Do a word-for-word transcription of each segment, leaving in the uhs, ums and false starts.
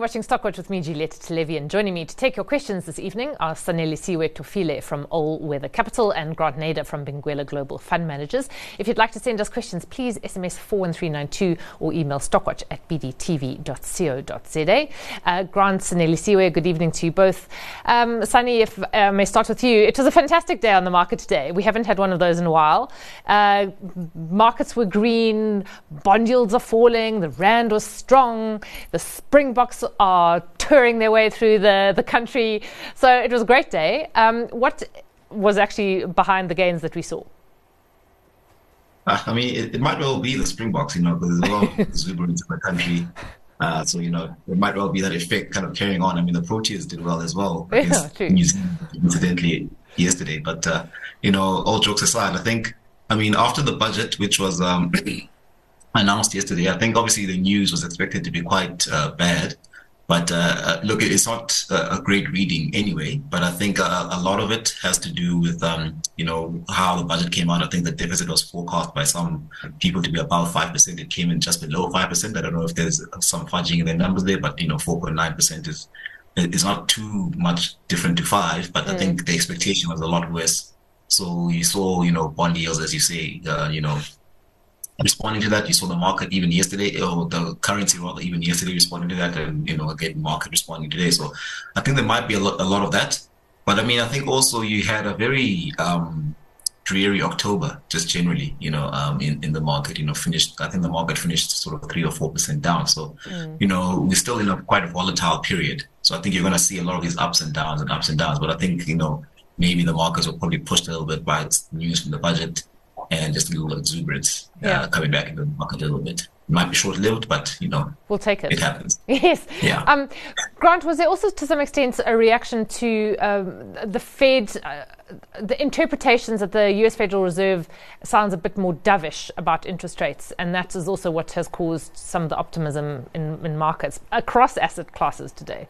You're watching Stock Watch with me, Juliette Levy, and joining me to take your questions this evening are Sanelisiwe Tofile from All Weather Capital and Grant Nader from Benguela Global Fund Managers. If you'd like to send us questions, please S M S four one three nine two or email stockwatch at b d t v dot co dot z a. Uh, Grant, Sanelisiwe, good evening to you both. Um, Sunny, if I uh, may start with you, it was a fantastic day on the market today. We haven't had one of those in a while. Uh, markets were green, bond yields are falling, the rand was strong, the Springboks are touring their way through the, the country. So it was a great day. Um, what was actually behind the gains that we saw? Uh, I mean, it, it might well be the Springboks, you know, because there's a lot of exuberance in the country. Uh, so, you know, it might well be that effect kind of carrying on. I mean, the Proteas did well as well, yeah, against true. New Zealand, incidentally, yesterday. But, uh, you know, all jokes aside, I think, I mean, after the budget, which was um, announced yesterday, I think obviously the news was expected to be quite uh, bad. But uh, look, it's not a great reading anyway, but I think a, a lot of it has to do with, um, you know, how the budget came out. I think the deficit was forecast by some people to be about five percent. It came in just below five percent. I don't know if there's some fudging in the numbers there, but, you know, four point nine percent is is not too much different to five, but mm. I think the expectation was a lot worse. So you saw, you know, bond yields, as you say, uh, you know, responding to that. You saw the market even yesterday, or the currency rather, even yesterday responding to that, and, you know, again, market responding today. So I think there might be a lot, a lot of that. But I mean, I think also you had a very um, dreary October, just generally, you know, um, in, in the market, you know, finished, I think the market finished sort of three or four percent down. So, mm. you know, we're still in a quite volatile period. So I think you're going to see a lot of these ups and downs and ups and downs. But I think, you know, maybe the markets were probably pushed a little bit by news from the budget, and just a little exuberance uh, yeah. coming back into the market a little bit. It might be short-lived, but, you know, we'll take it. It happens. Yes. Yeah. Um, Grant, was there also, to some extent, a reaction to um, the Fed, uh, the interpretations that the U S Federal Reserve sounds a bit more dovish about interest rates, and that is also what has caused some of the optimism in, in markets across asset classes today?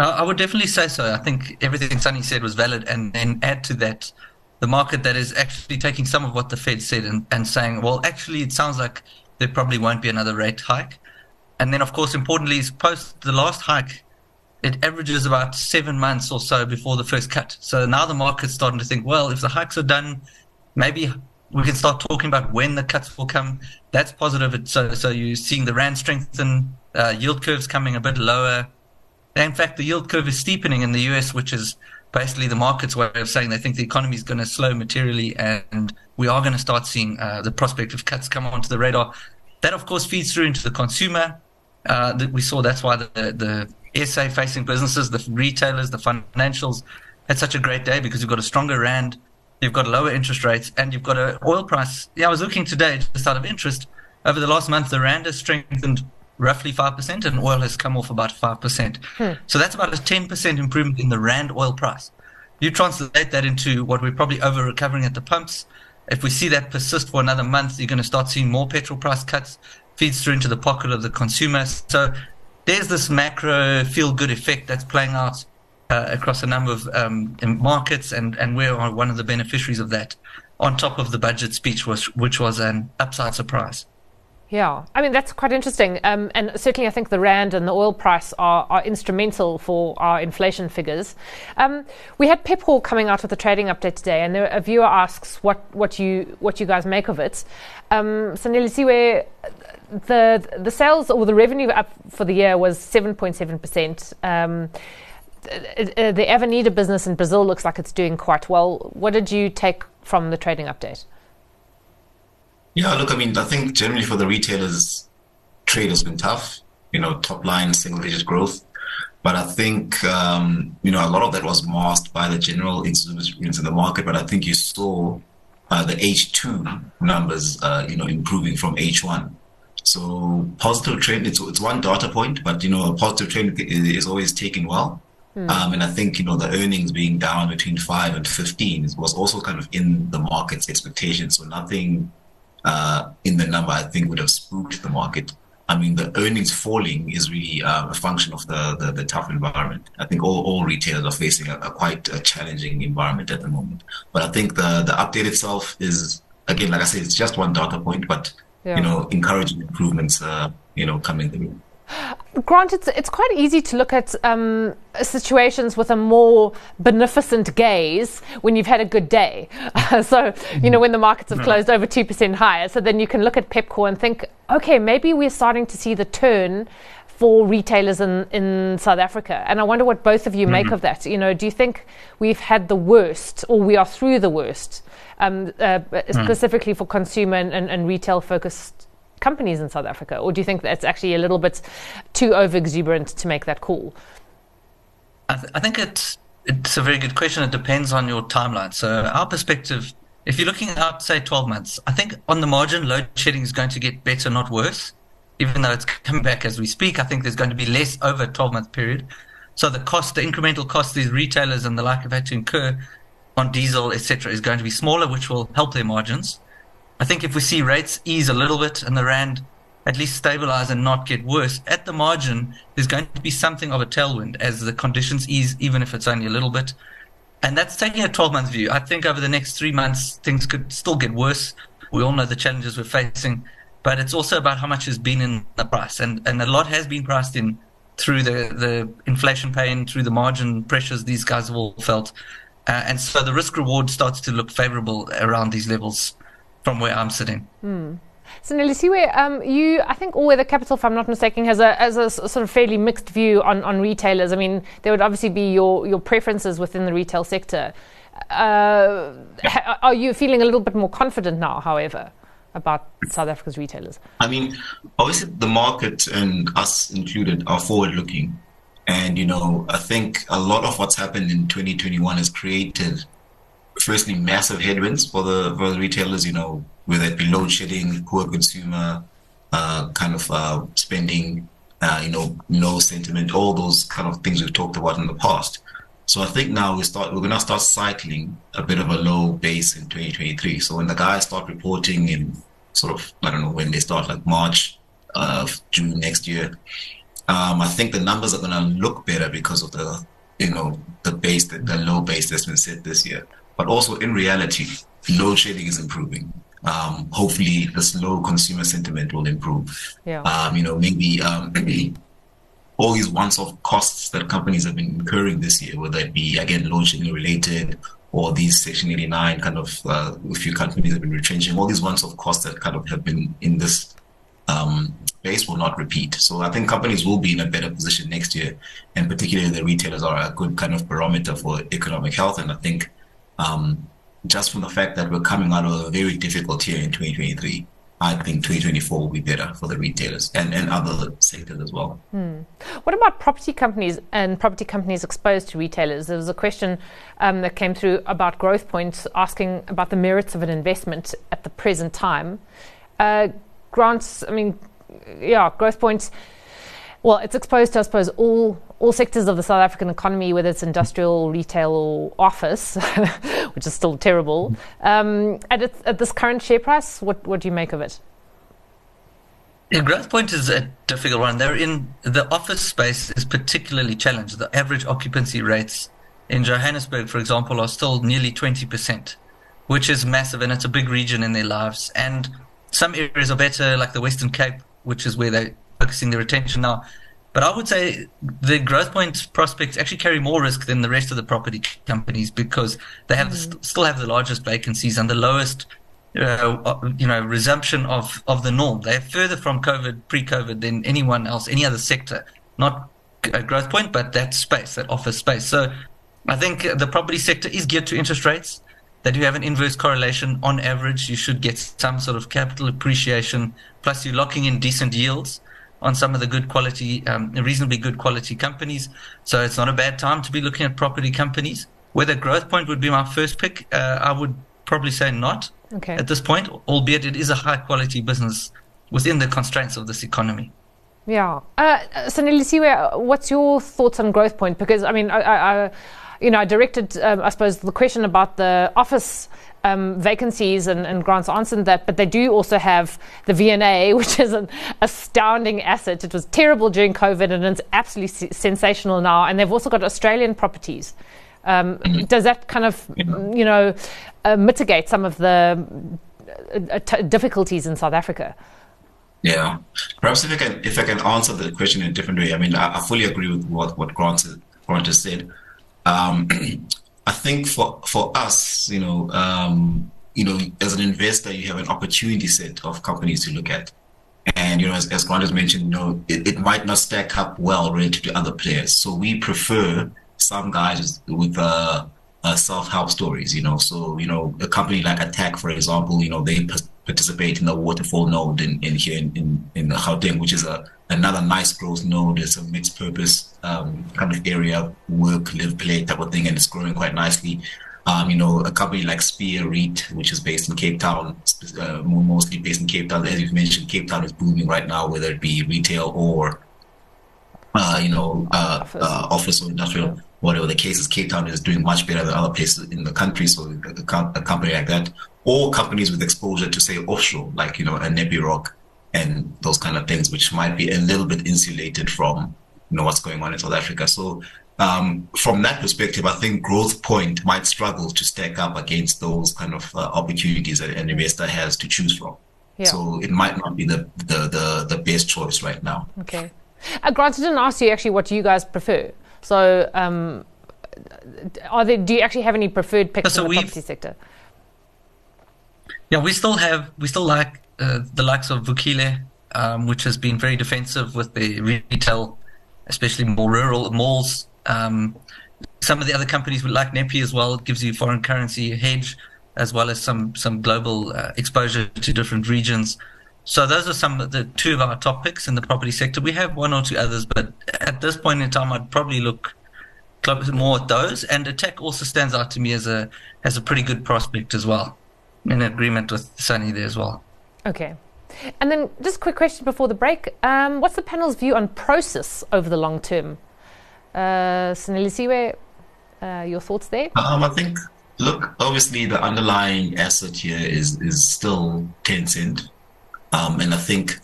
Uh, I would definitely say so. I think everything Sunny said was valid, and then add to that the market that is actually taking some of what the Fed said and, and saying, well, actually, it sounds like there probably won't be another rate hike. And then, of course, importantly, is post the last hike, it averages about seven months or so before the first cut. So now the market's starting to think, well, if the hikes are done, maybe we can start talking about when the cuts will come. That's positive. So, so you're seeing the rand strengthen, uh, yield curves coming a bit lower. And in fact, the yield curve is steepening in the U S, which is basically the market's way of saying they think the economy is going to slow materially, and we are going to start seeing uh, the prospect of cuts come onto the radar. That, of course, feeds through into the consumer. Uh, that we saw that's why the, the S A-facing businesses, the retailers, the financials had such a great day, because you've got a stronger rand, you've got lower interest rates, and you've got an oil price. Yeah, I was looking today, just out of interest, over the last month, the rand has strengthened roughly five percent, and oil has come off about five percent. Hmm. So that's about a ten percent improvement in the rand oil price. You translate that into what we're probably over-recovering at the pumps. If we see that persist for another month, you're going to start seeing more petrol price cuts, feeds through into the pocket of the consumer. So there's this macro feel-good effect that's playing out uh, across a number of um, markets, and, and we are one of the beneficiaries of that, on top of the budget speech, which, which was an upside surprise. Yeah, I mean, that's quite interesting. Um, and certainly I think the rand and the oil price are, are instrumental for our inflation figures. Um, we had Pepkor coming out with a trading update today, and a viewer asks what, what you what you guys make of it. Um, Sanelisiwe, the, the sales or the revenue up for the year was seven point seven percent. Um, the, the Avenida business in Brazil looks like it's doing quite well. What did you take from the trading update? Yeah, look, I mean, I think generally for the retailers, trade has been tough, you know, top line, single digit growth. But I think, um, you know, a lot of that was masked by the general exuberance in the market. But I think you saw uh, the H two numbers, uh, you know, improving from H one. So positive trend, it's, it's one data point, but, you know, a positive trend is always taken well. Mm. Um, and I think, you know, the earnings being down between five and fifteen was also kind of in the market's expectations. So nothing Uh, in the number, I think, would have spooked the market. I mean, the earnings falling is really uh, a function of the, the, the tough environment. I think all, all retailers are facing a, a quite a challenging environment at the moment. But I think the, the update itself is, again, like I said, it's just one data point, but, yeah. you know, encouraging improvements, uh, you know, coming through. Grant, it's, it's quite easy to look at um, situations with a more beneficent gaze when you've had a good day. Uh, so, you know, when the markets have closed over two percent higher, so then you can look at Pepkor and think, okay, maybe we're starting to see the turn for retailers in, in South Africa. And I wonder what both of you mm-hmm. make of that. You know, do you think we've had the worst, or we are through the worst, um, uh, mm. specifically for consumer and, and, and retail-focused companies in South Africa? Or do you think that's actually a little bit too over-exuberant to make that call? I, th- I think it's, it's a very good question. It depends on your timeline. So our perspective, if you're looking out, say, twelve months, I think on the margin, load shedding is going to get better, not worse. Even though it's coming back as we speak, I think there's going to be less over a twelve-month period. So the cost, the incremental cost these retailers and the like have had to incur on diesel, et cetera, is going to be smaller, which will help their margins. I think if we see rates ease a little bit and the rand at least stabilize and not get worse, at the margin, there's going to be something of a tailwind as the conditions ease, even if it's only a little bit. And that's taking a twelve-month view. I think over the next three months, things could still get worse. We all know the challenges we're facing. But it's also about how much has been in the price. And, and a lot has been priced in through the, the inflation pain, through the margin pressures these guys have all felt. Uh, and so the risk-reward starts to look favorable around these levels from where I'm sitting. Mm. So Sanelisiwe, um, you, I think All Weather Capital, if I'm not mistaken, has a, has a sort of fairly mixed view on, on retailers. I mean, there would obviously be your, your preferences within the retail sector. Uh, ha- are you feeling a little bit more confident now, however, about South Africa's retailers? I mean, obviously the market and us included are forward-looking. And, you know, I think a lot of what's happened in twenty twenty-one has created, firstly, massive headwinds for the, for the retailers, you know, whether it be load shedding, poor consumer uh, kind of uh, spending, uh, you know, no sentiment, all those kind of things we've talked about in the past. So I think now we start, we're going to start cycling a bit of a low base in twenty twenty-three. So when the guys start reporting in sort of, I don't know, when they start like March, uh, June next year, um, I think the numbers are going to look better because of the, you know, the base, the, the low base that's been set this year. But also in reality, load shedding is improving. Um, hopefully this low consumer sentiment will improve. Yeah. Um, you know, maybe, um, maybe all these once-off costs that companies have been incurring this year, whether it be, again, load shedding related, or these Section eighty-nine kind of, uh, a few companies have been retrenching, all these once-off costs that kind of have been in this um, space will not repeat. So I think companies will be in a better position next year, and particularly the retailers are a good kind of barometer for economic health. And I think um, just from the fact that we're coming out of a very difficult year in twenty twenty-three, I think twenty twenty-four will be better for the retailers and, and other sectors as well. Hmm. What about property companies and property companies exposed to retailers? There was a question um, that came through about Growthpoint asking about the merits of an investment at the present time. Uh, Grants, I mean, yeah, Growthpoint, well, it's exposed to, I suppose, all all sectors of the South African economy, whether it's industrial, retail, or office, which is still terrible. Um, at, its, at this current share price, what, what do you make of it? Yeah, Growthpoint is a difficult one. They're in the office space is particularly challenged. The average occupancy rates in Johannesburg, for example, are still nearly twenty percent, which is massive, and it's a big region in their lives. And some areas are better, like the Western Cape, which is where they're focusing their attention now. But I would say the Growthpoint prospects actually carry more risk than the rest of the property companies because they have mm. st- still have the largest vacancies and the lowest, uh, you know, resumption of, of the norm. They're further from COVID, pre-COVID than anyone else, any other sector. Not a Growthpoint, but that space, that office space. So I think the property sector is geared to interest rates. They do have an inverse correlation. On average, you should get some sort of capital appreciation. Plus, you're locking in decent yields on some of the good quality, um, reasonably good quality companies. So it's not a bad time to be looking at property companies. Whether Growthpoint would be my first pick, uh, I would probably say not okay. at this point, albeit it is a high quality business within the constraints of this economy. Yeah. Uh, Sanelisiwe, what's your thoughts on Growthpoint? Because, I mean, I, I, I you know, I directed, um, I suppose, the question about the office Um, vacancies and, and Grant's answered that, but they do also have the V and A, which is an astounding asset. It was terrible during COVID and it's absolutely s- sensational now. And they've also got Australian properties. Um, does that kind of, you know, uh, mitigate some of the uh, t- difficulties in South Africa? Yeah, perhaps if I can if I can answer the question in a different way. I mean, I, I fully agree with what what Grant Grant has said. Um, I think for for us, you know, um, you know, as an investor, you have an opportunity set of companies to look at, and you know, as, as Grant has mentioned, you know, it, it might not stack up well relative to other players. So we prefer some guys with uh, uh, self-help stories. You know, so you know, a company like Attacq, for example, you know, they participate in the waterfall node in, in here in, in, in Gauteng, which is a another nice growth node. It's a mixed purpose um, kind of area, work, live, play type of thing, and it's growing quite nicely. Um, you know, a company like Spear REIT, which is based in Cape Town, uh, mostly based in Cape Town. As you've mentioned, Cape Town is booming right now, whether it be retail or, uh, you know, uh, office. Uh, office or industrial, yeah. Whatever the case is, Cape Town is doing much better than other places in the country. So a, a company like that, or companies with exposure to, say, offshore, like, you know, a Nebbi Rock and those kind of things, which might be a little bit insulated from, you know, what's going on in South Africa. So um, from that perspective, I think Growthpoint might struggle to stack up against those kind of uh, opportunities that an investor has to choose from. Yeah. So it might not be the, the, the, the best choice right now. Okay. Uh, Grant, I didn't ask you actually what you guys prefer. So um, are there, do you actually have any preferred picks so in the property sector? Yeah, we still have, we still like uh, the likes of Vukile, um, which has been very defensive with the retail, especially more rural malls. Um, some of the other companies would like NEPI as well. It gives you foreign currency hedge, as well as some, some global uh, exposure to different regions. So those are some of the two of our top picks in the property sector. We have one or two others, but at this point in time, I'd probably look more at those. And Attacq also stands out to me as a, as a pretty good prospect as well. In agreement with Sunny there as well. Okay. And then just a quick question before the break. Um, what's the panel's view on Prosus over the long term? Uh, Sanelisiwe, uh, your thoughts there? Um, I think, look, obviously the underlying asset here is, is still Tencent. Um, and I think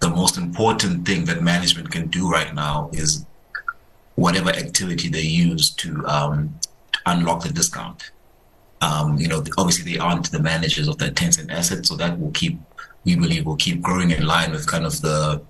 the most important thing that management can do right now is whatever activity they use to, um, to unlock the discount. Um, you know, obviously they aren't the managers of the Tencent asset, so that will keep, we believe, will keep growing in line with kind of the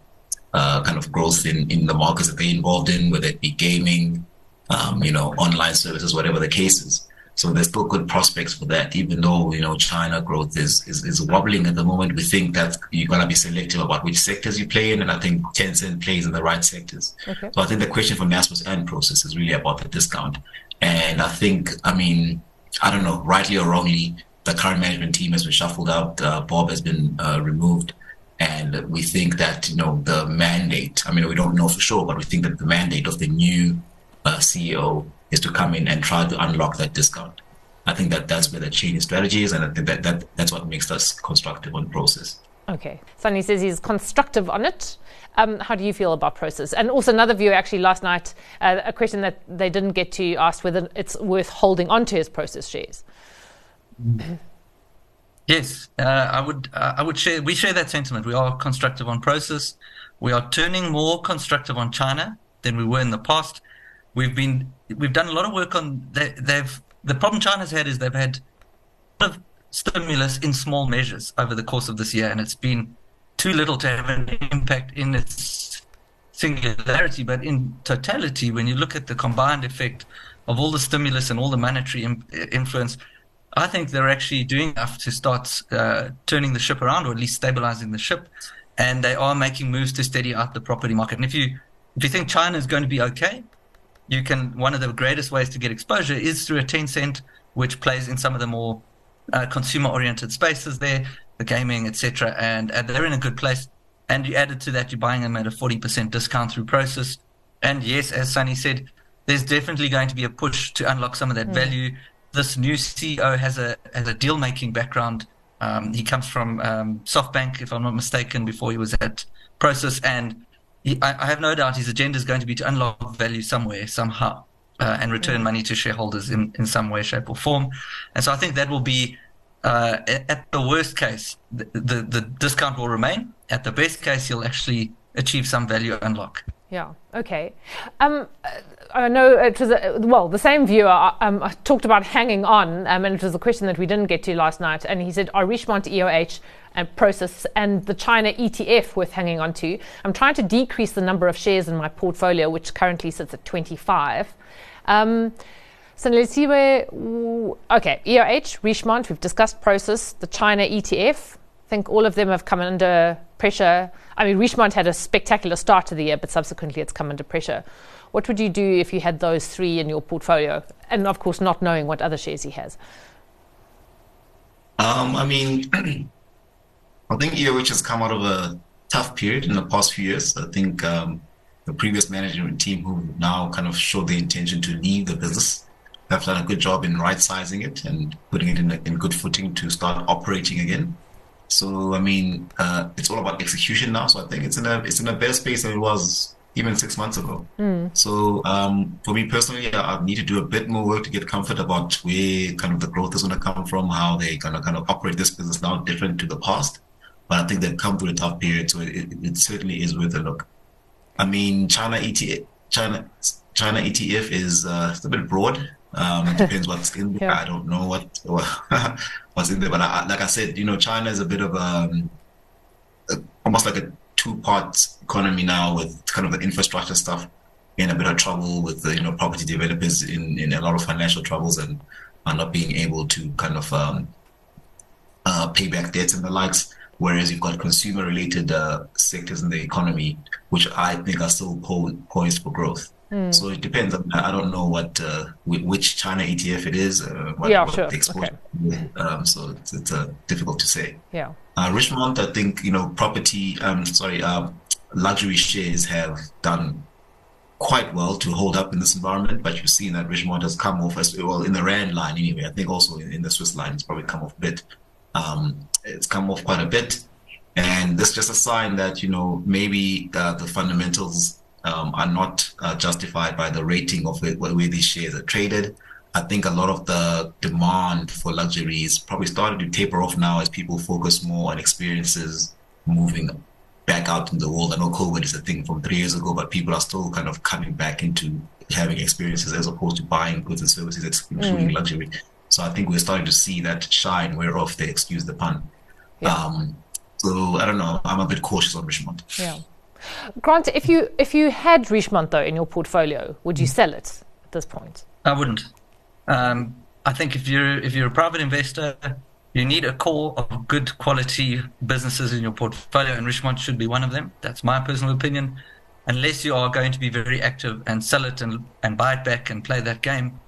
uh, kind of growth in, in the markets that they're involved in, whether it be gaming, um, you know, online services, whatever the case is. So there's still good prospects for that, even though, you know, China growth is, is, is wobbling at the moment. We think that you've got to be selective about which sectors you play in, and I think Tencent plays in the right sectors. Okay. So I think the question for Naspers and Prosus is really about the discount. And I think, I mean, I don't know, rightly or wrongly, the current management team has been shuffled out. Uh, Bob has been uh, removed. And we think that, you know, the mandate, I mean, we don't know for sure, but we think that the mandate of the new uh, C E O is to come in and try to unlock that discount. I think that that's where the change in strategy is. And I think that, that that's what makes us constructive on Prosus. Okay. Sunny says he's constructive on it. Um, how do you feel about Prosus? And also another viewer actually last night, uh, a question that they didn't get to ask whether it's worth holding on to his Prosus shares. Yes, uh, I would uh, I would share, we share that sentiment. We are constructive on Prosus. We are turning more constructive on China than we were in the past. We've been, we've done a lot of work on, they, they've, the problem China's had is they've had a lot of stimulus in small measures over the course of this year, and it's been too little to have an impact in its singularity. But in totality, when you look at the combined effect of all the stimulus and all the monetary im- influence, I think they're actually doing enough to start uh, turning the ship around, or at least stabilizing the ship. And they are making moves to steady out the property market. And if you if you think China is going to be okay, you can, one of the greatest ways to get exposure is through a Tencent, which plays in some of the more Uh, consumer-oriented spaces there, the gaming, et cetera, and, and they're in a good place. And you added to that, you're buying them at a forty percent discount through Prosus. And yes, as Sunny said, there's definitely going to be a push to unlock some of that mm. value. This new C E O has a has a deal-making background. Um, he comes from um, SoftBank, if I'm not mistaken, before he was at Prosus, and he, I, I have no doubt his agenda is going to be to unlock value somewhere, somehow. Uh, and return money to shareholders in, in some way, shape, or form. And so I think that will be, uh, at the worst case, the, the, the discount will remain. At the best case, you'll actually achieve some value unlock. Yeah. Okay. Um, I know it was, a, well, the same viewer um, talked about hanging on, um, and it was a question that we didn't get to last night. And he said, are Richemont, E O H and Prosus and the China E T F worth hanging on to? I'm trying to decrease the number of shares in my portfolio, which currently sits at twenty-five. Um, Sanelisiwe, okay, E O H, Richemont, we've discussed Prosus, the China E T F. I think all of them have come under pressure. I mean, Richemont had a spectacular start to the year, but subsequently it's come under pressure. What would you do if you had those three in your portfolio? And of course, not knowing what other shares he has. Um, I mean, I think E O H has come out of a tough period in the past few years. I think um, the previous management team, who now kind of showed the intention to leave the business, have done a good job in right-sizing it and putting it in, in good footing to start operating again. So, I mean, uh, it's all about execution now. So I think it's in a it's in a better space than it was even six months ago. Mm. So um, for me personally, I, I need to do a bit more work to get comfort about where kind of the growth is going to come from, how they're going to kind of operate this business now different to the past. But I think they've come through a tough period, so it, it certainly is worth a look. I mean, China E T F, China China E T F is uh, it's a bit broad. Um, it depends what's in there. Yeah. I don't know what, what what's in there, but I, like I said, you know, China is a bit of a, a almost like a two-part economy now, with kind of the infrastructure stuff in a bit of trouble, with the, you know, property developers in, in a lot of financial troubles and are not being able to kind of um, uh, pay back debts and the likes. Whereas you've got consumer-related uh, sectors in the economy, which I think are still po- poised for growth. Mm. So it depends. I don't know what uh, which China E T F it is. Uh, what, yeah, what sure. The exposure okay. um, so it's, it's uh, difficult to say. Yeah. Uh, Richemont, I think, you know, property. Um, sorry, uh, luxury shares have done quite well to hold up in this environment. But you've seen that Richemont has come off as well in the Rand line anyway. I think also in, in the Swiss line, it's probably come off a bit. Um, it's come off quite a bit, and that's just a sign that, you know, maybe uh, the fundamentals. Um, are not uh, justified by the rating of it, where these shares are traded. I think a lot of the demand for luxury is probably starting to taper off now as people focus more on experiences, moving back out in the world. I know COVID is a thing from three years ago, but people are still kind of coming back into having experiences as opposed to buying goods and services, including mm. luxury. So I think we're starting to see that shine whereof they excuse the pun. Yeah. Um, so I don't know. I'm a bit cautious on Richemont. Yeah. Grant, if you if you had Richemont though in your portfolio, would you sell it at this point? I wouldn't. Um, I think if you're if you're a private investor, you need a core of good quality businesses in your portfolio, and Richemont should be one of them. That's my personal opinion. Unless you are going to be very active and sell it and and buy it back and play that game,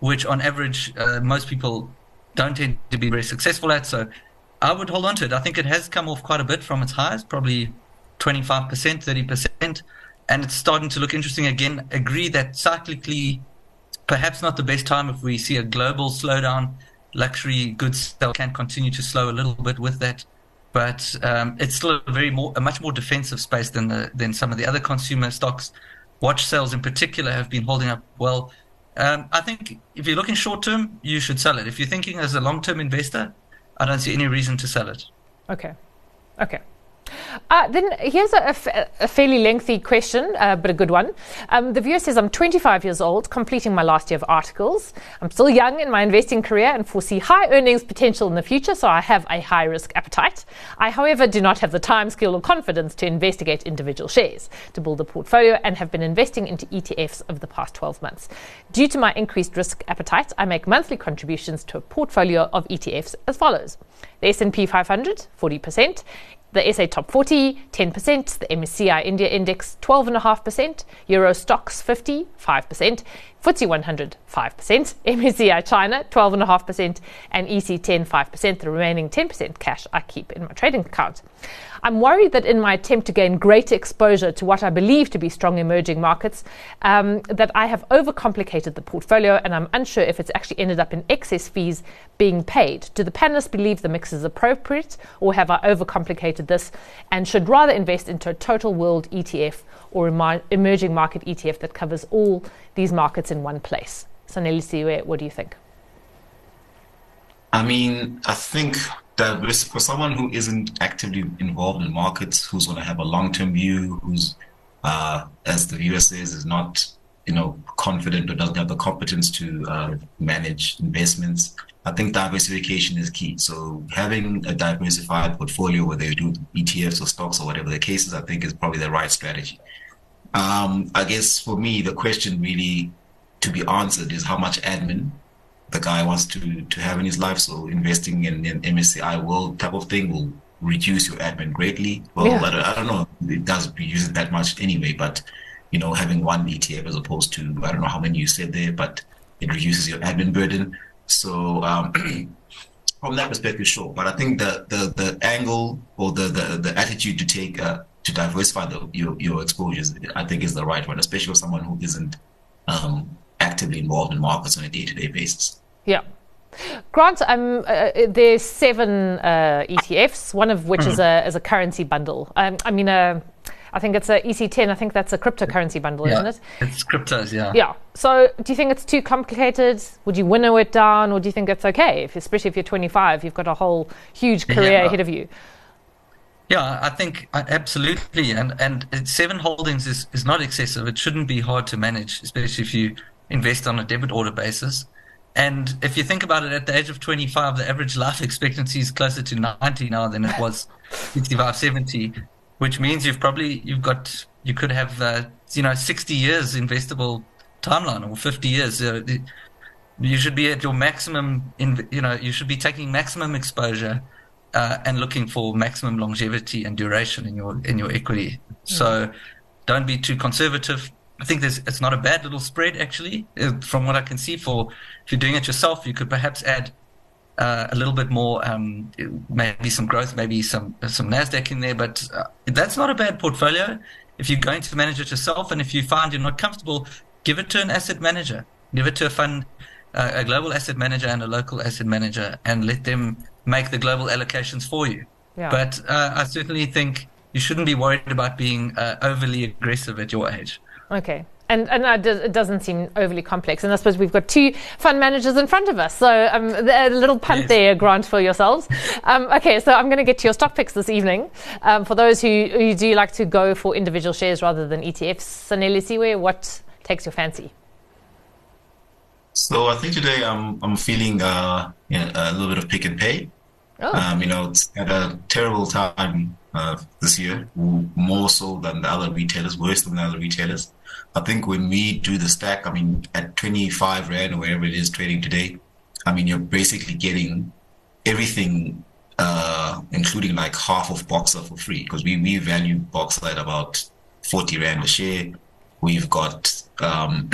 which on average uh, most people don't tend to be very successful at. So I would hold on to it. I think it has come off quite a bit from its highs, probably twenty-five percent, thirty percent, and it's starting to look interesting again. Agree that cyclically, perhaps not the best time if we see a global slowdown. Luxury goods sales can continue to slow a little bit with that, but um, it's still a very more, a much more defensive space than the, than some of the other consumer stocks. Watch sales in particular have been holding up well. Um, I think if you're looking short term, you should sell it. If you're thinking as a long term investor, I don't see any reason to sell it. Okay. Okay. Uh, then here's a, a, a fairly lengthy question, uh, but a good one. Um, the viewer says, I'm twenty-five years old, completing my last year of articles. I'm still young in my investing career and foresee high earnings potential in the future, so I have a high risk appetite. I, however, do not have the time, skill or confidence to investigate individual shares, to build a portfolio, and have been investing into E T Fs over the past twelve months. Due to my increased risk appetite, I make monthly contributions to a portfolio of E T Fs as follows. The S and P five hundred, forty percent. The S A Top forty, ten percent, the M S C I India Index, twelve point five percent, Euro Stoxx fifty, five percent, F T S E one hundred, five percent, M S C I China, twelve point five percent, and E C ten, five percent. The remaining ten percent cash I keep in my trading account. I'm worried that in my attempt to gain greater exposure to what I believe to be strong emerging markets, um, that I have overcomplicated the portfolio, and I'm unsure if it's actually ended up in excess fees being paid. Do the panelists believe the mix is appropriate, or have I overcomplicated this and should rather invest into a total world E T F or em- emerging market E T F that covers all these markets in one place? Sanelisiwe, what do you think? I mean, I think that for someone who isn't actively involved in markets, who's going to have a long-term view, who's uh, as the viewer says, is not, you know, confident or doesn't have the competence to uh, manage investments. I think diversification is key. So having a diversified portfolio, whether you do E T Fs or stocks or whatever the case is, I think is probably the right strategy. Um, I guess for me, the question really to be answered is how much admin the guy wants to, to have in his life. So investing in an M S C I world type of thing will reduce your admin greatly. Well, yeah. I, don't, I don't know. It doesn't use it that much anyway, but, you know, having one E T F as opposed to, I don't know how many you said there, but it reduces your admin burden. So um, from that perspective, sure. But I think the the, the angle or the, the, the attitude to take uh, to diversify the, your, your exposures, I think is the right one, especially for someone who isn't um, actively involved in markets on a day-to-day basis. Yeah. Grant, um, uh, there's seven uh, E T Fs, one of which mm-hmm. is a is a currency bundle. Um, I mean, uh, I think it's a E C ten. I think that's a cryptocurrency bundle, yeah, isn't it? It's cryptos, yeah. Yeah. So, do you think it's too complicated? Would you winnow it down, or do you think that's okay? If, especially if you're twenty-five, you've got a whole huge career yeah. ahead of you. Yeah, I think absolutely. And and seven holdings is, is not excessive. It shouldn't be hard to manage, especially if you invest on a debit order basis. And if you think about it, at the age of twenty-five, the average life expectancy is closer to ninety now than it was sixty-five, seventy, which means you've probably, you've got, you could have, uh, you know, sixty years investable timeline or fifty years. Uh, you should be at your maximum, in, you know, you should be taking maximum exposure uh, and looking for maximum longevity and duration in your, in your equity. Mm-hmm. So don't be too conservative. I think there's, it's not a bad little spread, actually, from what I can see. For if you're doing it yourself, you could perhaps add uh, a little bit more, um, maybe some growth, maybe some some NASDAQ in there. But uh, that's not a bad portfolio if you're going to manage it yourself. And if you find you're not comfortable, give it to an asset manager. Give it to a fund, uh, a global asset manager and a local asset manager, and let them make the global allocations for you. Yeah. But uh, I certainly think you shouldn't be worried about being uh, overly aggressive at your age. Okay. And and it doesn't seem overly complex. And I suppose we've got two fund managers in front of us. So um, a little punt yes. there, Grant, for yourselves. Um, okay, so I'm going to get to your stock picks this evening. Um, for those who, who do like to go for individual shares rather than E T Fs, Sanelisiwe, what takes your fancy? So I think today I'm I'm feeling uh, you know, a little bit of Pick n Pay. Oh. Um, you know, it's had a terrible time uh, this year, more so than the other retailers, worse than the other retailers. I think when we do the stack, I mean, at twenty-five rand or wherever it is trading today, I mean, you're basically getting everything, uh, including like half of Boxer for free, because we, we value Boxer at about forty rand a share. We've got, um,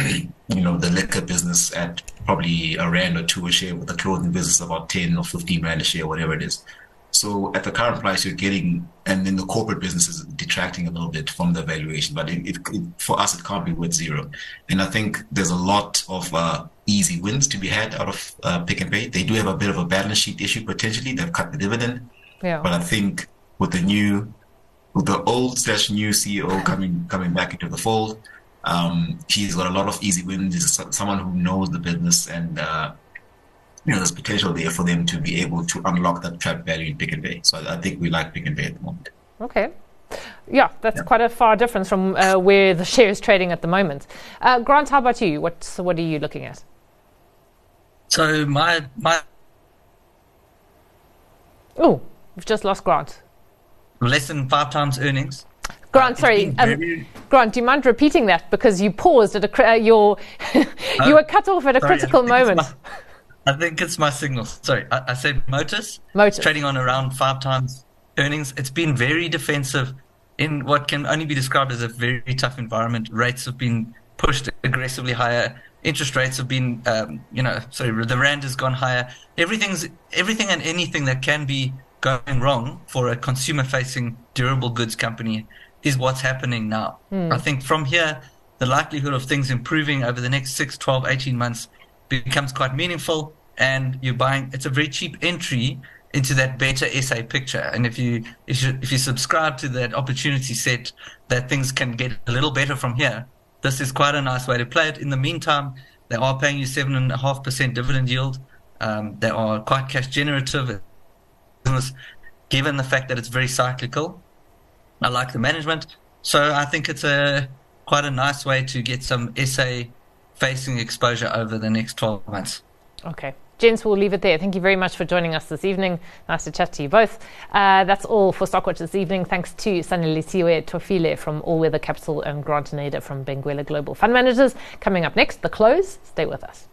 you know, the liquor business at probably a rand or two a share, with the clothing business about ten or fifteen rand a share, whatever it is. So at the current price you're getting, and then the corporate business is detracting a little bit from the valuation, but it, it, it, for us, it can't be worth zero. And I think there's a lot of uh, easy wins to be had out of uh, Pick n Pay. They do have a bit of a balance sheet issue, potentially. They've cut the dividend. Yeah. But I think with the new, with the old slash new C E O coming, coming back into the fold, Um, he's got a lot of easy wins. He's someone who knows the business, and uh, you know, there's potential there for them to be able to unlock that trap value in Pick n Pay. So I think we like Pick n Pay at the moment. Okay, yeah, that's yeah. quite a far difference from uh, where the share is trading at the moment. Uh, Grant, how about you? What what are you looking at? So my my oh, we've just lost Grant. Less than five times earnings. Grant, sorry. Um, Grant, do you mind repeating that? Because you paused at a uh, your you oh, were cut off at a sorry, critical I moment. My, I think it's my signal. Sorry, I, I said Motus. Motus trading on around five times earnings. It's been very defensive in what can only be described as a very tough environment. Rates have been pushed aggressively higher. Interest rates have been, um, you know, sorry, the rand has gone higher. Everything's everything and anything that can be going wrong for a consumer-facing durable goods company is what's happening now. Mm. I think from here, the likelihood of things improving over the next six, twelve, eighteen months becomes quite meaningful, and you're buying, it's a very cheap entry into that better S A picture. And if you, if you, if you subscribe to that opportunity set that things can get a little better from here, this is quite a nice way to play it. In the meantime, they are paying you seven and a half percent dividend yield. Um, they are quite cash generative, given the fact that it's very cyclical. I like the management. So I think it's a quite a nice way to get some S A facing exposure over the next twelve months. Okay. Gents, we'll leave it there. Thank you very much for joining us this evening. Nice to chat to you both. Uh, that's all for Stockwatch this evening. Thanks to Sanelisiwe Tofile from All Weather Capital and Grant Nader from Benguela Global Fund Managers. Coming up next, The Close. Stay with us.